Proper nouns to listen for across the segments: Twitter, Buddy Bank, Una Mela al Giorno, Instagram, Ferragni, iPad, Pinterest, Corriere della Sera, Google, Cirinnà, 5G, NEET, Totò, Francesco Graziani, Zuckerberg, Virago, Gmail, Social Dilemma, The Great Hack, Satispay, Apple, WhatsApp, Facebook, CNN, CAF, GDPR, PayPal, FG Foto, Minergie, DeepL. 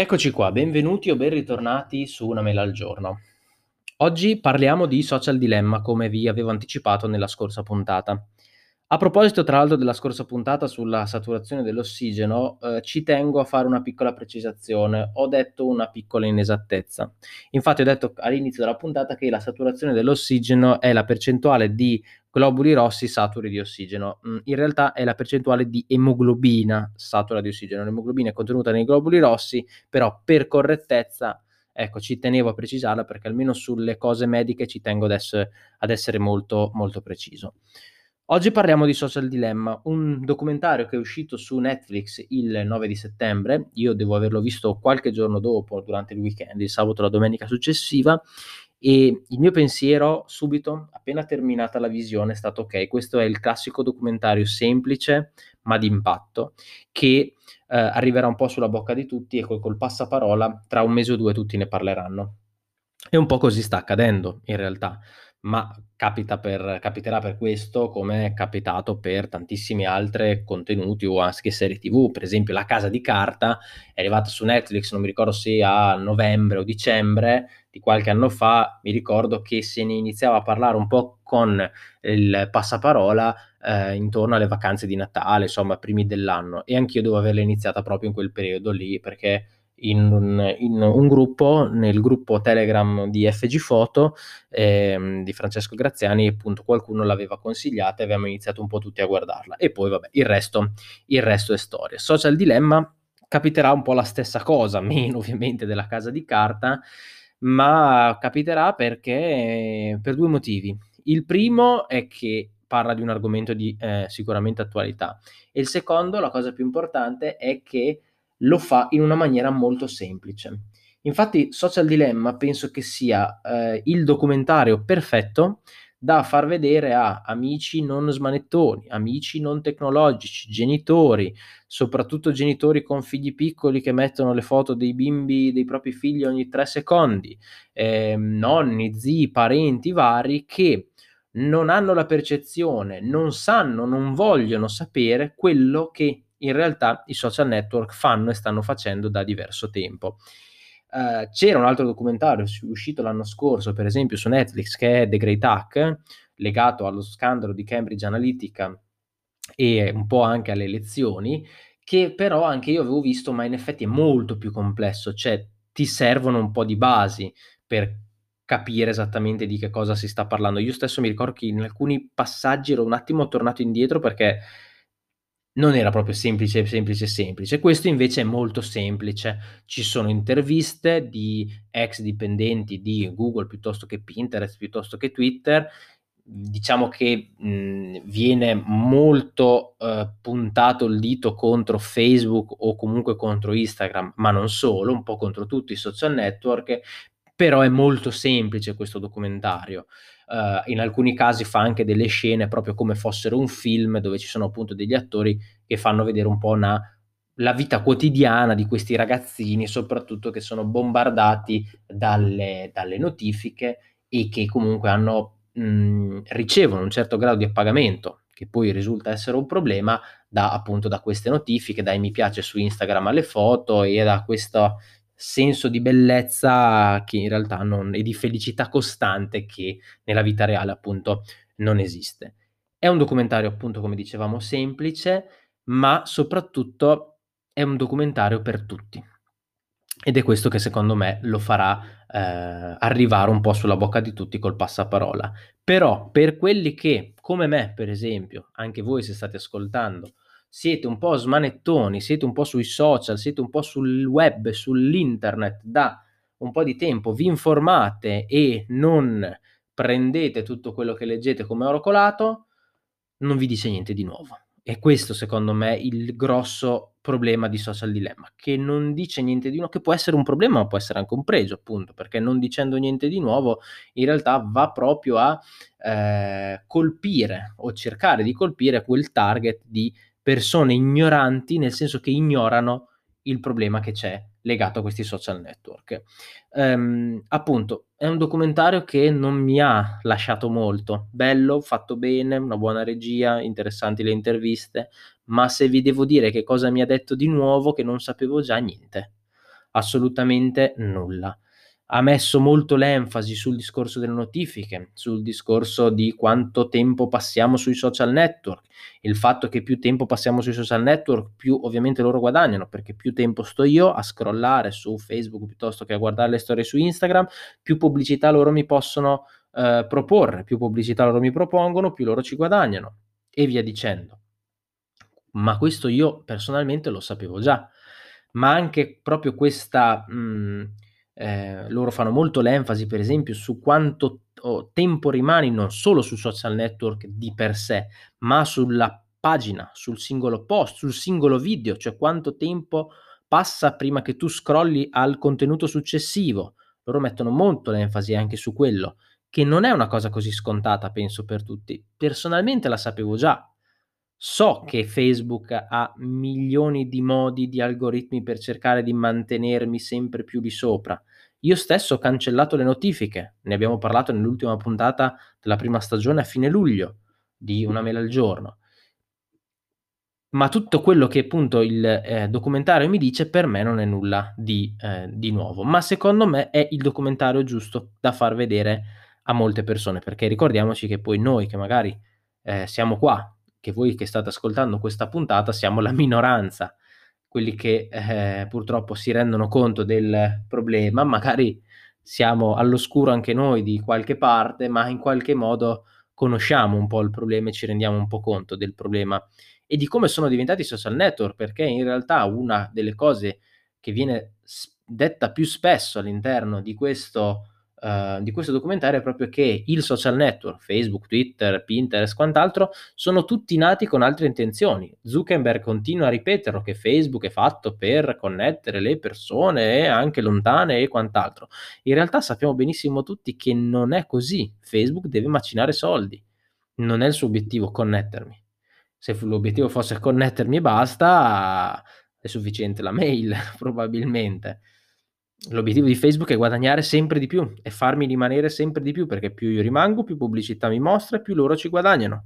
Eccoci qua, benvenuti o ben ritornati su Una Mela al Giorno. Oggi parliamo di Social Dilemma, come vi avevo anticipato nella scorsa puntata. A proposito, tra l'altro, della scorsa puntata sulla saturazione dell'ossigeno, ci tengo a fare una piccola precisazione. Ho detto una piccola inesattezza. Infatti ho detto all'inizio della puntata che la saturazione dell'ossigeno è la percentuale di globuli rossi saturi di ossigeno. In realtà è la percentuale di emoglobina satura di ossigeno. L'emoglobina è contenuta nei globuli rossi, però per correttezza, ecco, ci tenevo a precisarla perché almeno sulle cose mediche ci tengo ad essere molto, molto preciso. Oggi parliamo di Social Dilemma, un documentario che è uscito su Netflix il 9 di settembre. Io devo averlo visto qualche giorno dopo, durante il weekend, il sabato e la domenica successiva, e il mio pensiero subito, appena terminata la visione, è stato: ok, questo è il classico documentario semplice ma d'impatto che arriverà un po' sulla bocca di tutti e col passaparola tra un mese o due tutti ne parleranno. E un po' così sta accadendo in realtà, ma capiterà per questo, come è capitato per tantissimi altri contenuti o anche serie TV. Per esempio La Casa di Carta è arrivata su Netflix, non mi ricordo se a novembre o dicembre di qualche anno fa. Mi ricordo che se ne iniziava a parlare un po' con il passaparola intorno alle vacanze di Natale, insomma primi dell'anno, e anch'io devo averla iniziata proprio in quel periodo lì, perché in un gruppo, nel gruppo Telegram di FG Foto di Francesco Graziani, appunto, qualcuno l'aveva consigliata e avevamo iniziato un po' tutti a guardarla, e poi vabbè, il resto è storia. Social Dilemma capiterà un po' la stessa cosa, meno ovviamente della Casa di Carta, ma capiterà perché per due motivi. Il primo è che parla di un argomento di sicuramente attualità, e il secondo, la cosa più importante, è che lo fa in una maniera molto semplice. Infatti Social Dilemma penso che sia il documentario perfetto da far vedere a amici non smanettoni, amici non tecnologici, genitori, soprattutto genitori con figli piccoli che mettono le foto dei bimbi, dei propri figli ogni 3 secondi, nonni, zii, parenti vari che non hanno la percezione, non sanno, non vogliono sapere quello che in realtà i social network fanno e stanno facendo da diverso tempo. C'era un altro documentario uscito l'anno scorso, per esempio su Netflix, che è The Great Hack, legato allo scandalo di Cambridge Analytica e un po' anche alle elezioni, che però anche io avevo visto, ma in effetti è molto più complesso, cioè ti servono un po' di basi per capire esattamente di che cosa si sta parlando. Io stesso mi ricordo che in alcuni passaggi ero un attimo tornato indietro perché non era proprio semplice. Questo invece è molto semplice. Ci sono interviste di ex dipendenti di Google, piuttosto che Pinterest, piuttosto che Twitter. Diciamo che viene molto puntato il dito contro Facebook o comunque contro Instagram, ma non solo, un po' contro tutti i social network. Però è molto semplice questo documentario. In alcuni casi fa anche delle scene proprio come fossero un film, dove ci sono appunto degli attori che fanno vedere un po' la vita quotidiana di questi ragazzini, soprattutto che sono bombardati dalle notifiche e che comunque ricevono un certo grado di appagamento, che poi risulta essere un problema, appunto da queste notifiche, dai mi piace su Instagram alle foto e da questo senso di bellezza che in realtà non è, di felicità costante che nella vita reale appunto non esiste. È un documentario, appunto, come dicevamo, semplice, ma soprattutto è un documentario per tutti, ed è questo che secondo me lo farà arrivare un po' sulla bocca di tutti col passaparola. Però per quelli che, come me per esempio, anche voi se state ascoltando, siete un po' smanettoni, siete un po' sui social, siete un po' sul web, sull'internet da un po' di tempo, vi informate e non prendete tutto quello che leggete come oro colato, non vi dice niente di nuovo. E questo secondo me è il grosso problema di Social Dilemma, che non dice niente di nuovo, che può essere un problema ma può essere anche un pregio, appunto, perché non dicendo niente di nuovo in realtà va proprio a colpire o cercare di colpire quel target di persone ignoranti, nel senso che ignorano il problema che c'è legato a questi social network. Appunto, è un documentario che non mi ha lasciato molto. Bello, fatto bene, una buona regia, interessanti le interviste, ma se vi devo dire che cosa mi ha detto di nuovo che non sapevo già, niente. assolutamente nulla. Ha messo molto l'enfasi sul discorso delle notifiche, sul discorso di quanto tempo passiamo sui social network. Il fatto che più tempo passiamo sui social network, più ovviamente loro guadagnano, perché più tempo sto io a scrollare su Facebook piuttosto che a guardare le storie su Instagram, più pubblicità loro mi possono proporre, più pubblicità loro mi propongono, più loro ci guadagnano e via dicendo. Ma questo io personalmente lo sapevo già, ma anche proprio questa... loro fanno molto l'enfasi per esempio su quanto tempo rimani non solo su social network di per sé, ma sulla pagina, sul singolo post, sul singolo video, cioè quanto tempo passa prima che tu scrolli al contenuto successivo. Loro mettono molto l'enfasi anche su quello, che non è una cosa così scontata, penso, per tutti. Personalmente la sapevo già. So che Facebook ha milioni di modi, di algoritmi per cercare di mantenermi sempre più lì sopra. Io stesso ho cancellato le notifiche, ne abbiamo parlato nell'ultima puntata della prima stagione a fine luglio di Una Mela al Giorno. Ma tutto quello che appunto il documentario mi dice per me non è nulla di nuovo, ma secondo me è il documentario giusto da far vedere a molte persone, perché ricordiamoci che poi noi che magari siamo qua, che voi che state ascoltando questa puntata, siamo la minoranza, quelli che purtroppo si rendono conto del problema. Magari siamo all'oscuro anche noi di qualche parte, ma in qualche modo conosciamo un po' il problema e ci rendiamo un po' conto del problema e di come sono diventati i social network, perché in realtà una delle cose che viene detta più spesso all'interno di questo documentario è proprio che il social network, Facebook, Twitter, Pinterest, quant'altro, sono tutti nati con altre intenzioni. Zuckerberg continua a ripeterlo che Facebook è fatto per connettere le persone anche lontane e quant'altro. In realtà sappiamo benissimo tutti che non è così. Facebook deve macinare soldi, non è il suo obiettivo connettermi. Se l'obiettivo fosse connettermi e basta, è sufficiente la mail probabilmente. L'obiettivo di Facebook è guadagnare sempre di più e farmi rimanere sempre di più, perché più io rimango, più pubblicità mi mostra e più loro ci guadagnano.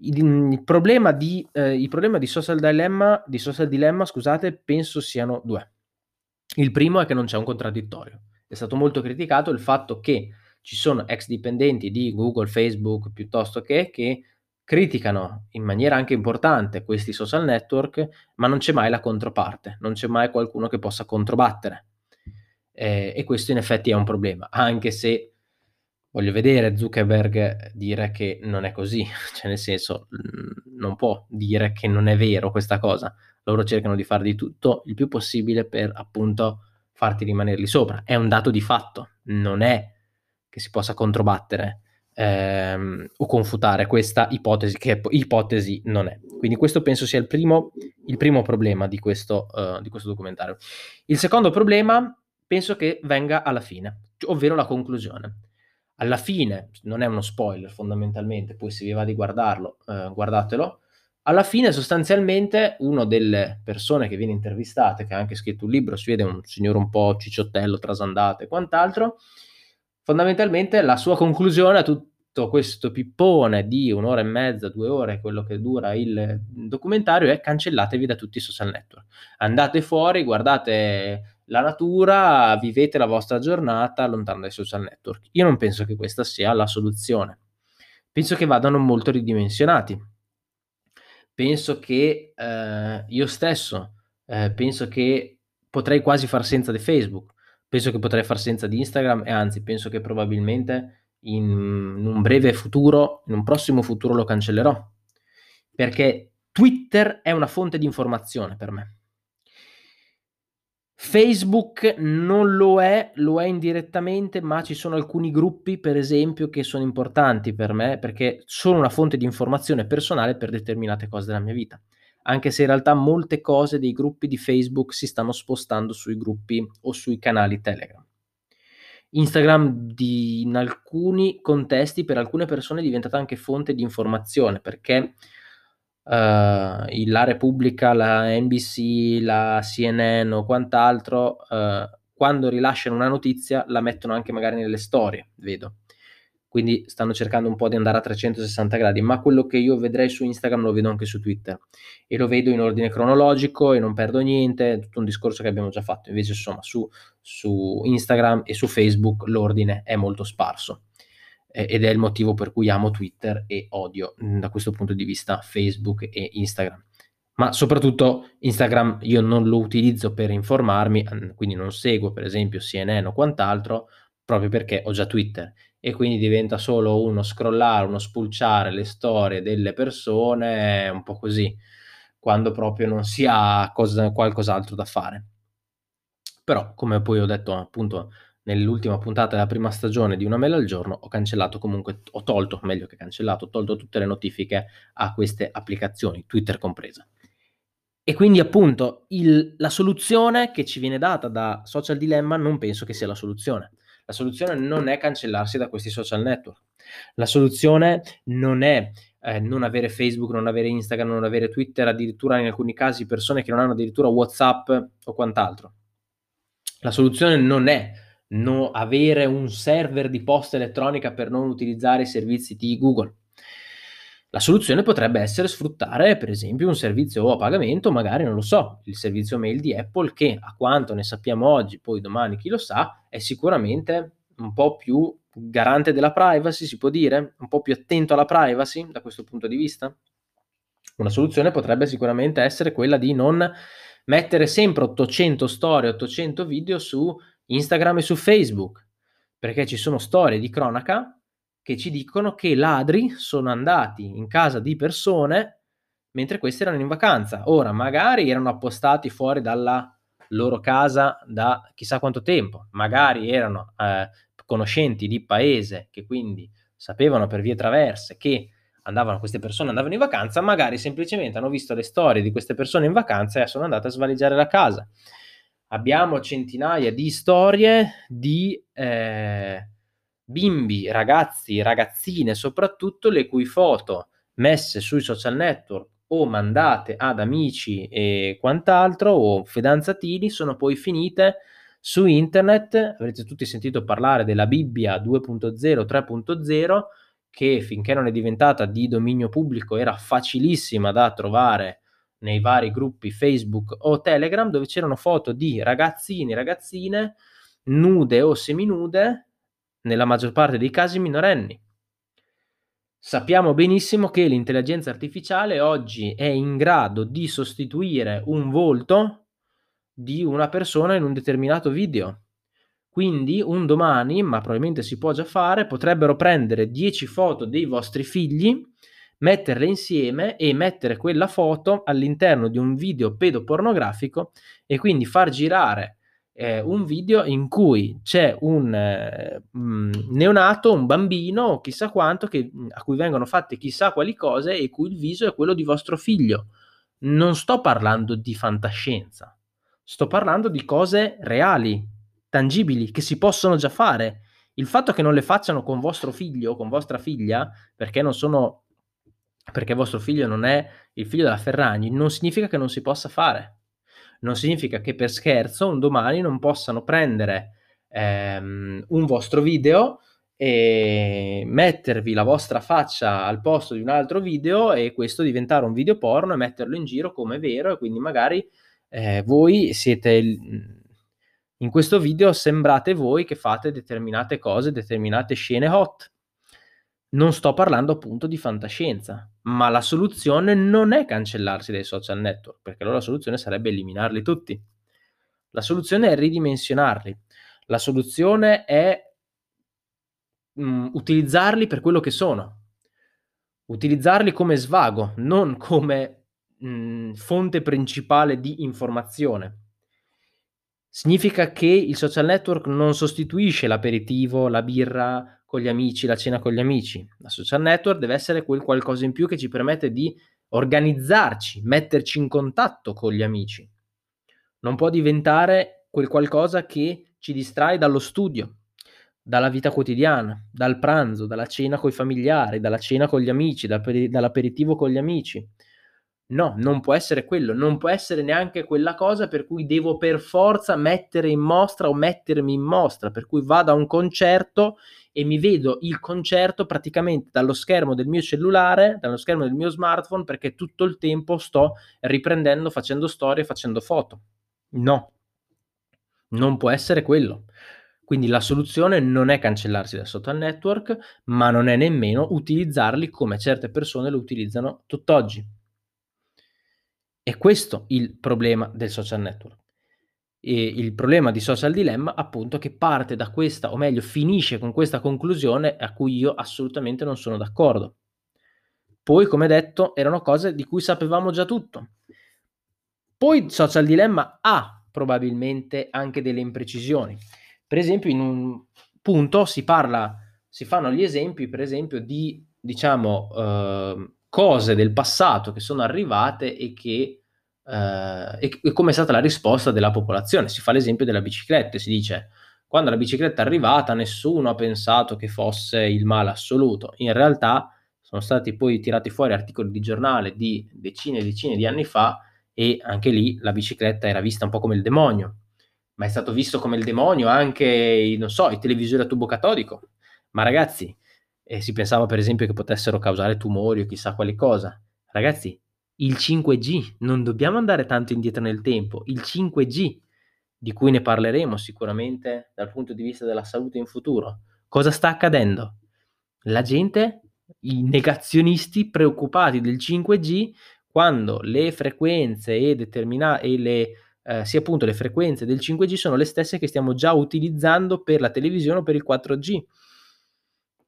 Il problema di Social Dilemma, penso siano due. Il primo è che non c'è un contraddittorio. È stato molto criticato il fatto che ci sono ex dipendenti di Google, Facebook, piuttosto che criticano in maniera anche importante questi social network, ma non c'è mai la controparte, non c'è mai qualcuno che possa controbattere, e questo in effetti è un problema, anche se voglio vedere Zuckerberg dire che non è così, cioè nel senso non può dire che non è vero questa cosa. Loro cercano di fare di tutto il più possibile per appunto farti rimanere lì sopra, è un dato di fatto, non è che si possa controbattere o confutare questa ipotesi, che ipotesi non è. Quindi questo penso sia il primo problema di questo documentario. Il secondo problema penso che venga alla fine, ovvero la conclusione. Alla fine, non è uno spoiler fondamentalmente, poi se vi va di guardarlo, guardatelo. Alla fine sostanzialmente una delle persone che viene intervistata, che ha anche scritto un libro, si vede un signore un po' cicciottello, trasandato e quant'altro, fondamentalmente la sua conclusione a tutto questo pippone di 1 ora e mezza, 2 ore, quello che dura il documentario, è: cancellatevi da tutti i social network, andate fuori, guardate la natura, vivete la vostra giornata lontano dai social network. Io non penso che questa sia la soluzione, penso che vadano molto ridimensionati, penso che io stesso penso che potrei quasi far senza di Facebook. Penso che potrei far senza di Instagram e anzi penso che probabilmente in un breve futuro, in un prossimo futuro, lo cancellerò, perché Twitter è una fonte di informazione per me. Facebook non lo è indirettamente, ma ci sono alcuni gruppi per esempio che sono importanti per me perché sono una fonte di informazione personale per determinate cose della mia vita. Anche se in realtà molte cose dei gruppi di Facebook si stanno spostando sui gruppi o sui canali Telegram. Instagram in alcuni contesti per alcune persone è diventata anche fonte di informazione, perché la Repubblica, la NBC, la CNN o quant'altro, quando rilasciano una notizia la mettono anche magari nelle storie, vedo. quindi stanno cercando un po' di andare a 360 gradi, ma quello che io vedrei su Instagram lo vedo anche su Twitter, e lo vedo in ordine cronologico e non perdo niente, è tutto un discorso che abbiamo già fatto. Invece insomma su Instagram e su Facebook l'ordine è molto sparso, ed è il motivo per cui amo Twitter e odio da questo punto di vista Facebook e Instagram. Ma soprattutto Instagram io non lo utilizzo per informarmi, quindi non seguo per esempio CNN o quant'altro, proprio perché ho già Twitter, e quindi diventa solo uno scrollare, uno spulciare le storie delle persone, un po' così, quando proprio non si ha qualcos'altro da fare. Però, come poi ho detto appunto nell'ultima puntata della prima stagione di Una Mela al Giorno, ho tolto tutte le notifiche a queste applicazioni, Twitter compresa. E quindi appunto la soluzione che ci viene data da Social Dilemma non penso che sia la soluzione. La soluzione non è cancellarsi da questi social network. La soluzione non è non avere Facebook, non avere Instagram, non avere Twitter, addirittura in alcuni casi persone che non hanno addirittura WhatsApp o quant'altro. La soluzione non è avere un server di posta elettronica per non utilizzare i servizi di Google. La soluzione potrebbe essere sfruttare, per esempio, un servizio a pagamento, magari, non lo so, il servizio mail di Apple, che a quanto ne sappiamo oggi, poi domani chi lo sa, è sicuramente un po' più garante della privacy, si può dire, un po' più attento alla privacy da questo punto di vista. Una soluzione potrebbe sicuramente essere quella di non mettere sempre 800 storie, 800 video su Instagram e su Facebook, perché ci sono storie di cronaca che ci dicono che ladri sono andati in casa di persone mentre queste erano in vacanza. Ora, magari erano appostati fuori dalla loro casa da chissà quanto tempo, magari erano conoscenti di paese che quindi sapevano per vie traverse che queste persone andavano in vacanza, magari semplicemente hanno visto le storie di queste persone in vacanza e sono andate a svaligiare la casa. Abbiamo centinaia di storie di bimbi, ragazzi, ragazzine soprattutto, le cui foto messe sui social network o mandate ad amici e quant'altro o fidanzatini sono poi finite su internet. Avrete tutti sentito parlare della Bibbia 2.0, 3.0, che finché non è diventata di dominio pubblico era facilissima da trovare nei vari gruppi Facebook o Telegram, dove c'erano foto di ragazzini, ragazzine nude o seminude, nella maggior parte dei casi minorenni. Sappiamo benissimo che l'intelligenza artificiale oggi è in grado di sostituire un volto di una persona in un determinato video. Quindi un domani, ma probabilmente si può già fare, potrebbero prendere 10 foto dei vostri figli, metterle insieme e mettere quella foto all'interno di un video pedopornografico e quindi far girare un video in cui c'è un neonato, un bambino, chissà quanto, a cui vengono fatte chissà quali cose e cui il viso è quello di vostro figlio. Non sto parlando di fantascienza, sto parlando di cose reali, tangibili, che si possono già fare. Il fatto che non le facciano con vostro figlio o con vostra figlia, perché vostro figlio non è il figlio della Ferragni, non significa che non si possa fare. Non significa che per scherzo un domani non possano prendere un vostro video e mettervi la vostra faccia al posto di un altro video e questo diventare un video porno e metterlo in giro come vero, e quindi magari voi siete in questo video sembrate voi che fate determinate cose, determinate scene hot. Non sto parlando appunto di fantascienza, ma la soluzione non è cancellarsi dai social network, perché allora la soluzione sarebbe eliminarli tutti. La soluzione è ridimensionarli. La soluzione è utilizzarli per quello che sono. Utilizzarli come svago, non come fonte principale di informazione. Significa che il social network non sostituisce l'aperitivo, la birra con gli amici, la cena con gli amici. La social network deve essere quel qualcosa in più che ci permette di organizzarci, metterci in contatto con gli amici. Non può diventare quel qualcosa che ci distrae dallo studio, dalla vita quotidiana, dal pranzo, dalla cena coi familiari, dalla cena con gli amici, dall'aperitivo con gli amici. No, non può essere quello, non può essere neanche quella cosa per cui devo per forza mettere in mostra o mettermi in mostra, per cui vado a un concerto e mi vedo il concerto praticamente dallo schermo del mio cellulare, dallo schermo del mio smartphone, perché tutto il tempo sto riprendendo, facendo storie, facendo foto. No, non può essere quello. Quindi la soluzione non è cancellarsi da social network, ma non è nemmeno utilizzarli come certe persone lo utilizzano tutt'oggi. È questo il problema del social network. E il problema di Social Dilemma, appunto, che parte da questa, o meglio, finisce con questa conclusione a cui io assolutamente non sono d'accordo. Poi, come detto, erano cose di cui sapevamo già tutto. Poi Social Dilemma ha probabilmente anche delle imprecisioni. Per esempio, in un punto si fanno gli esempi, per esempio, di, diciamo, cose del passato che sono arrivate e che e come è stata la risposta della popolazione. Si fa l'esempio della bicicletta, si dice: quando la bicicletta è arrivata nessuno ha pensato che fosse il male assoluto. In realtà sono stati poi tirati fuori articoli di giornale di decine e decine di anni fa, e anche lì la bicicletta era vista un po' come il demonio. Ma è stato visto come il demonio anche, non so, i televisori a tubo catodico. Ma ragazzi, e si pensava per esempio che potessero causare tumori o chissà quale cosa. Ragazzi, il 5G, non dobbiamo andare tanto indietro nel tempo. Il 5G, di cui ne parleremo sicuramente dal punto di vista della salute in futuro, cosa sta accadendo? La gente, i negazionisti preoccupati del 5G, quando le frequenze le frequenze del 5G sono le stesse che stiamo già utilizzando per la televisione o per il 4G.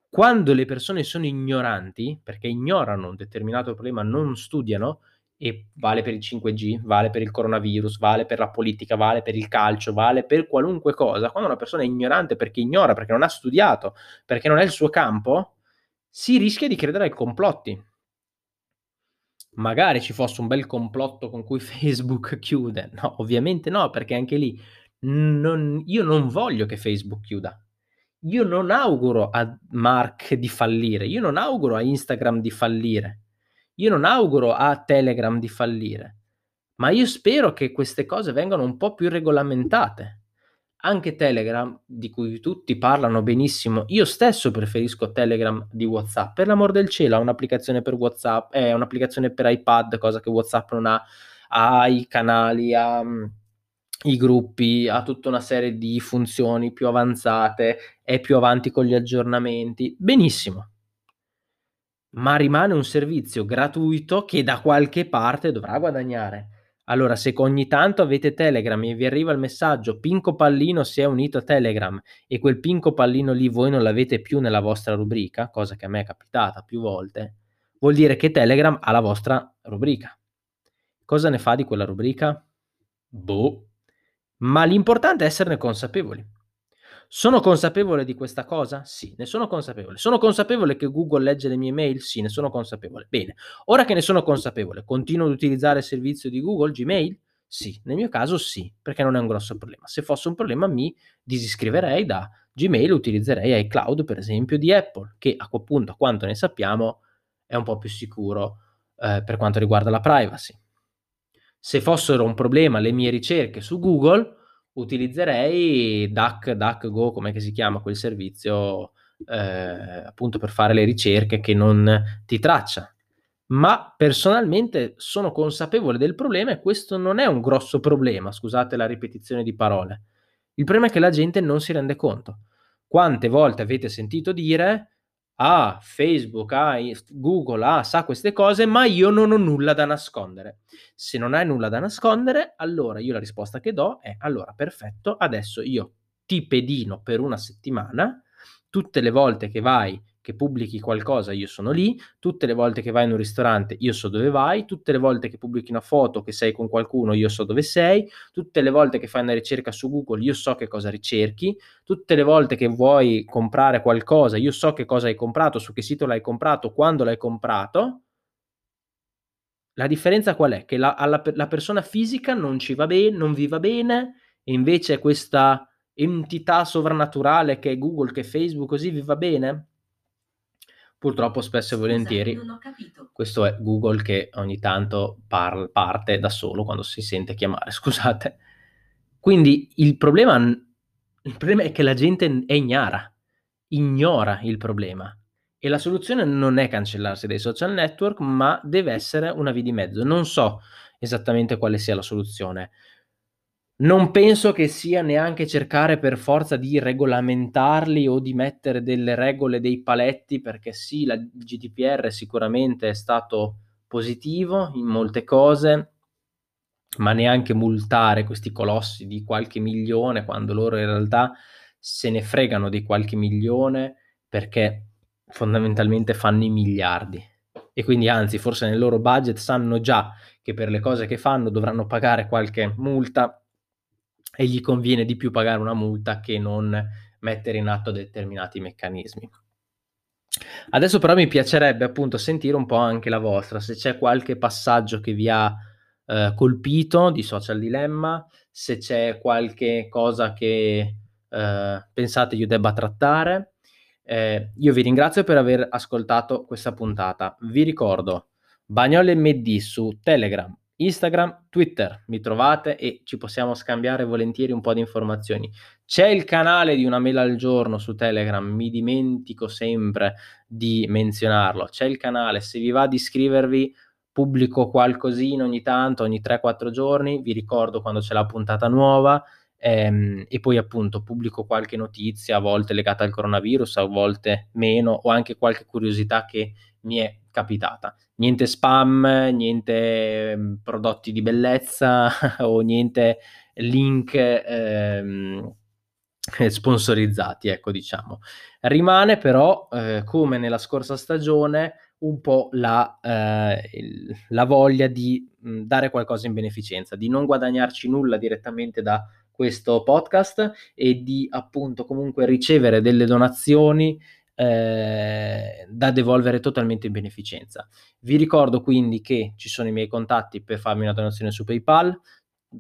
Quando le persone sono ignoranti, perché ignorano un determinato problema, non studiano, e vale per il 5G, vale per il coronavirus, vale per la politica, vale per il calcio, vale per qualunque cosa, quando una persona è ignorante perché ignora, perché non ha studiato, perché non è il suo campo, si rischia di credere ai complotti. Magari ci fosse un bel complotto con cui Facebook chiude. No, ovviamente no, perché anche lì io non voglio che Facebook chiuda. Io non auguro a Mark di fallire, io non auguro a Instagram di fallire, io non auguro a Telegram di fallire, ma io spero che queste cose vengano un po' più regolamentate. Anche Telegram, di cui tutti parlano benissimo, io stesso preferisco Telegram di WhatsApp, per l'amor del cielo. Ha un'applicazione per WhatsApp, è un'applicazione per iPad, cosa che WhatsApp non ha, ha i canali, ha i gruppi, ha tutta una serie di funzioni più avanzate, è più avanti con gli aggiornamenti, benissimo, ma rimane un servizio gratuito che da qualche parte dovrà guadagnare. Allora, se ogni tanto avete Telegram e vi arriva il messaggio Pinco Pallino si è unito a Telegram, e quel Pinco Pallino lì voi non l'avete più nella vostra rubrica, cosa che a me è capitata più volte, vuol dire che Telegram ha la vostra rubrica. Cosa ne fa di quella rubrica? Boh. Ma l'importante è esserne consapevoli. Sono consapevole di questa cosa? Sì, ne sono consapevole. Sono consapevole che Google legge le mie mail? Sì, ne sono consapevole. Bene, ora che ne sono consapevole, continuo ad utilizzare il servizio di Google, Gmail? Sì, nel mio caso sì, perché non è un grosso problema. Se fosse un problema mi disiscriverei da Gmail, utilizzerei iCloud per esempio di Apple, che a quel punto, a quanto ne sappiamo, è un po' più sicuro per quanto riguarda la privacy. Se fossero un problema le mie ricerche su Google, utilizzerei DuckDuckGo, com'è che si chiama quel servizio, appunto per fare le ricerche che non ti traccia. Ma personalmente sono consapevole del problema, e questo non è un grosso problema, scusate la ripetizione di parole. Il problema è che la gente non si rende conto. Quante volte avete sentito dire: ah, Facebook, ah, Google, ah, sa queste cose, ma io non ho nulla da nascondere. Se non hai nulla da nascondere, allora io la risposta che do è: allora perfetto, adesso io ti pedino per una settimana, tutte le volte che vai, che pubblichi qualcosa io sono lì, tutte le volte che vai in un ristorante io so dove vai, tutte le volte che pubblichi una foto che sei con qualcuno io so dove sei, tutte le volte che fai una ricerca su Google io so che cosa ricerchi, tutte le volte che vuoi comprare qualcosa io so che cosa hai comprato, su che sito l'hai comprato, quando l'hai comprato. La differenza qual è? Che la persona fisica non ci va bene, non vi va bene, e invece questa entità sovrannaturale che è Google, che è Facebook, così vi va bene? Purtroppo spesso e volentieri, non ho capito. Questo è Google che ogni tanto parte da solo quando si sente chiamare, scusate. Quindi il problema è che la gente è ignora il problema. E la soluzione non è cancellarsi dai social network, ma deve essere una via di mezzo. Non so esattamente quale sia la soluzione. Non penso che sia neanche cercare per forza di regolamentarli o di mettere delle regole, dei paletti, perché sì, la GDPR sicuramente è stato positivo in molte cose, ma neanche multare questi colossi di qualche milione quando loro in realtà se ne fregano di qualche milione, perché fondamentalmente fanno i miliardi. E quindi anzi, forse nel loro budget sanno già che per le cose che fanno dovranno pagare qualche multa, e gli conviene di più pagare una multa che non mettere in atto determinati meccanismi. Adesso però mi piacerebbe appunto sentire un po' anche la vostra, se c'è qualche passaggio che vi ha colpito di Social Dilemma, se c'è qualche cosa che pensate io debba trattare. Io vi ringrazio per aver ascoltato questa puntata. Vi ricordo Bagnole MD su Telegram, Instagram, Twitter, mi trovate e ci possiamo scambiare volentieri un po' di informazioni. C'è il canale di Una Mela al Giorno su Telegram, mi dimentico sempre di menzionarlo. C'è il canale, se vi va di iscrivervi, pubblico qualcosina ogni tanto, ogni 3-4 giorni, vi ricordo quando c'è la puntata nuova, e poi appunto pubblico qualche notizia, a volte legata al coronavirus, a volte meno, o anche qualche curiosità che mi è capitata. Niente spam, niente prodotti di bellezza o niente link sponsorizzati, ecco, diciamo. Rimane però, come nella scorsa stagione, un po' la voglia di dare qualcosa in beneficenza, di non guadagnarci nulla direttamente da questo podcast e di appunto comunque ricevere delle donazioni da devolvere totalmente in beneficenza. Vi ricordo quindi che ci sono i miei contatti per farmi una donazione su PayPal,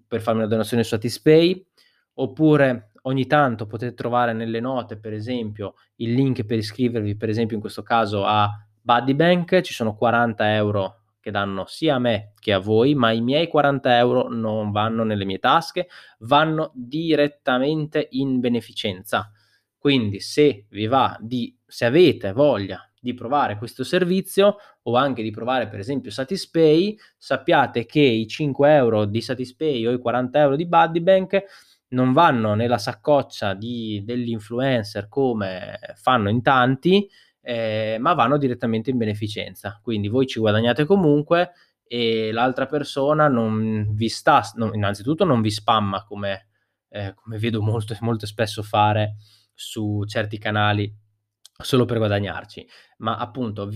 per farmi una donazione su Satispay, oppure ogni tanto potete trovare nelle note per esempio il link per iscrivervi, per esempio in questo caso a Buddy Bank. Ci sono 40 euro che danno sia a me che a voi, ma i miei 40 euro non vanno nelle mie tasche, vanno direttamente in beneficenza. Quindi se vi va di, se avete voglia di provare questo servizio o anche di provare per esempio Satispay, sappiate che i 5 euro di Satispay o i 40 euro di Buddy Bank non vanno nella saccoccia dell'influencer come fanno in tanti, ma vanno direttamente in beneficenza. Quindi voi ci guadagnate comunque e l'altra persona innanzitutto non vi spamma come vedo molto spesso fare su certi canali solo per guadagnarci, ma appunto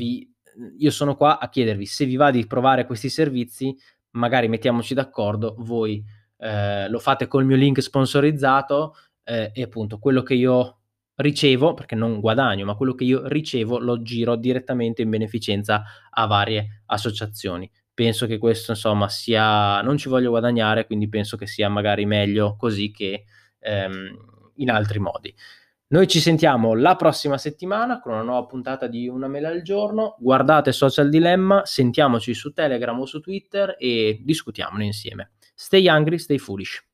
io sono qua a chiedervi se vi va di provare questi servizi, magari mettiamoci d'accordo, voi lo fate col mio link sponsorizzato e appunto quello che io ricevo, perché non guadagno, ma quello che io ricevo lo giro direttamente in beneficenza a varie associazioni. Penso che questo insomma sia, non ci voglio guadagnare, quindi penso che sia magari meglio così che in altri modi. Noi ci sentiamo la prossima settimana con una nuova puntata di Una Mela al Giorno. Guardate Social Dilemma, sentiamoci su Telegram o su Twitter e discutiamone insieme. Stay hungry, stay foolish.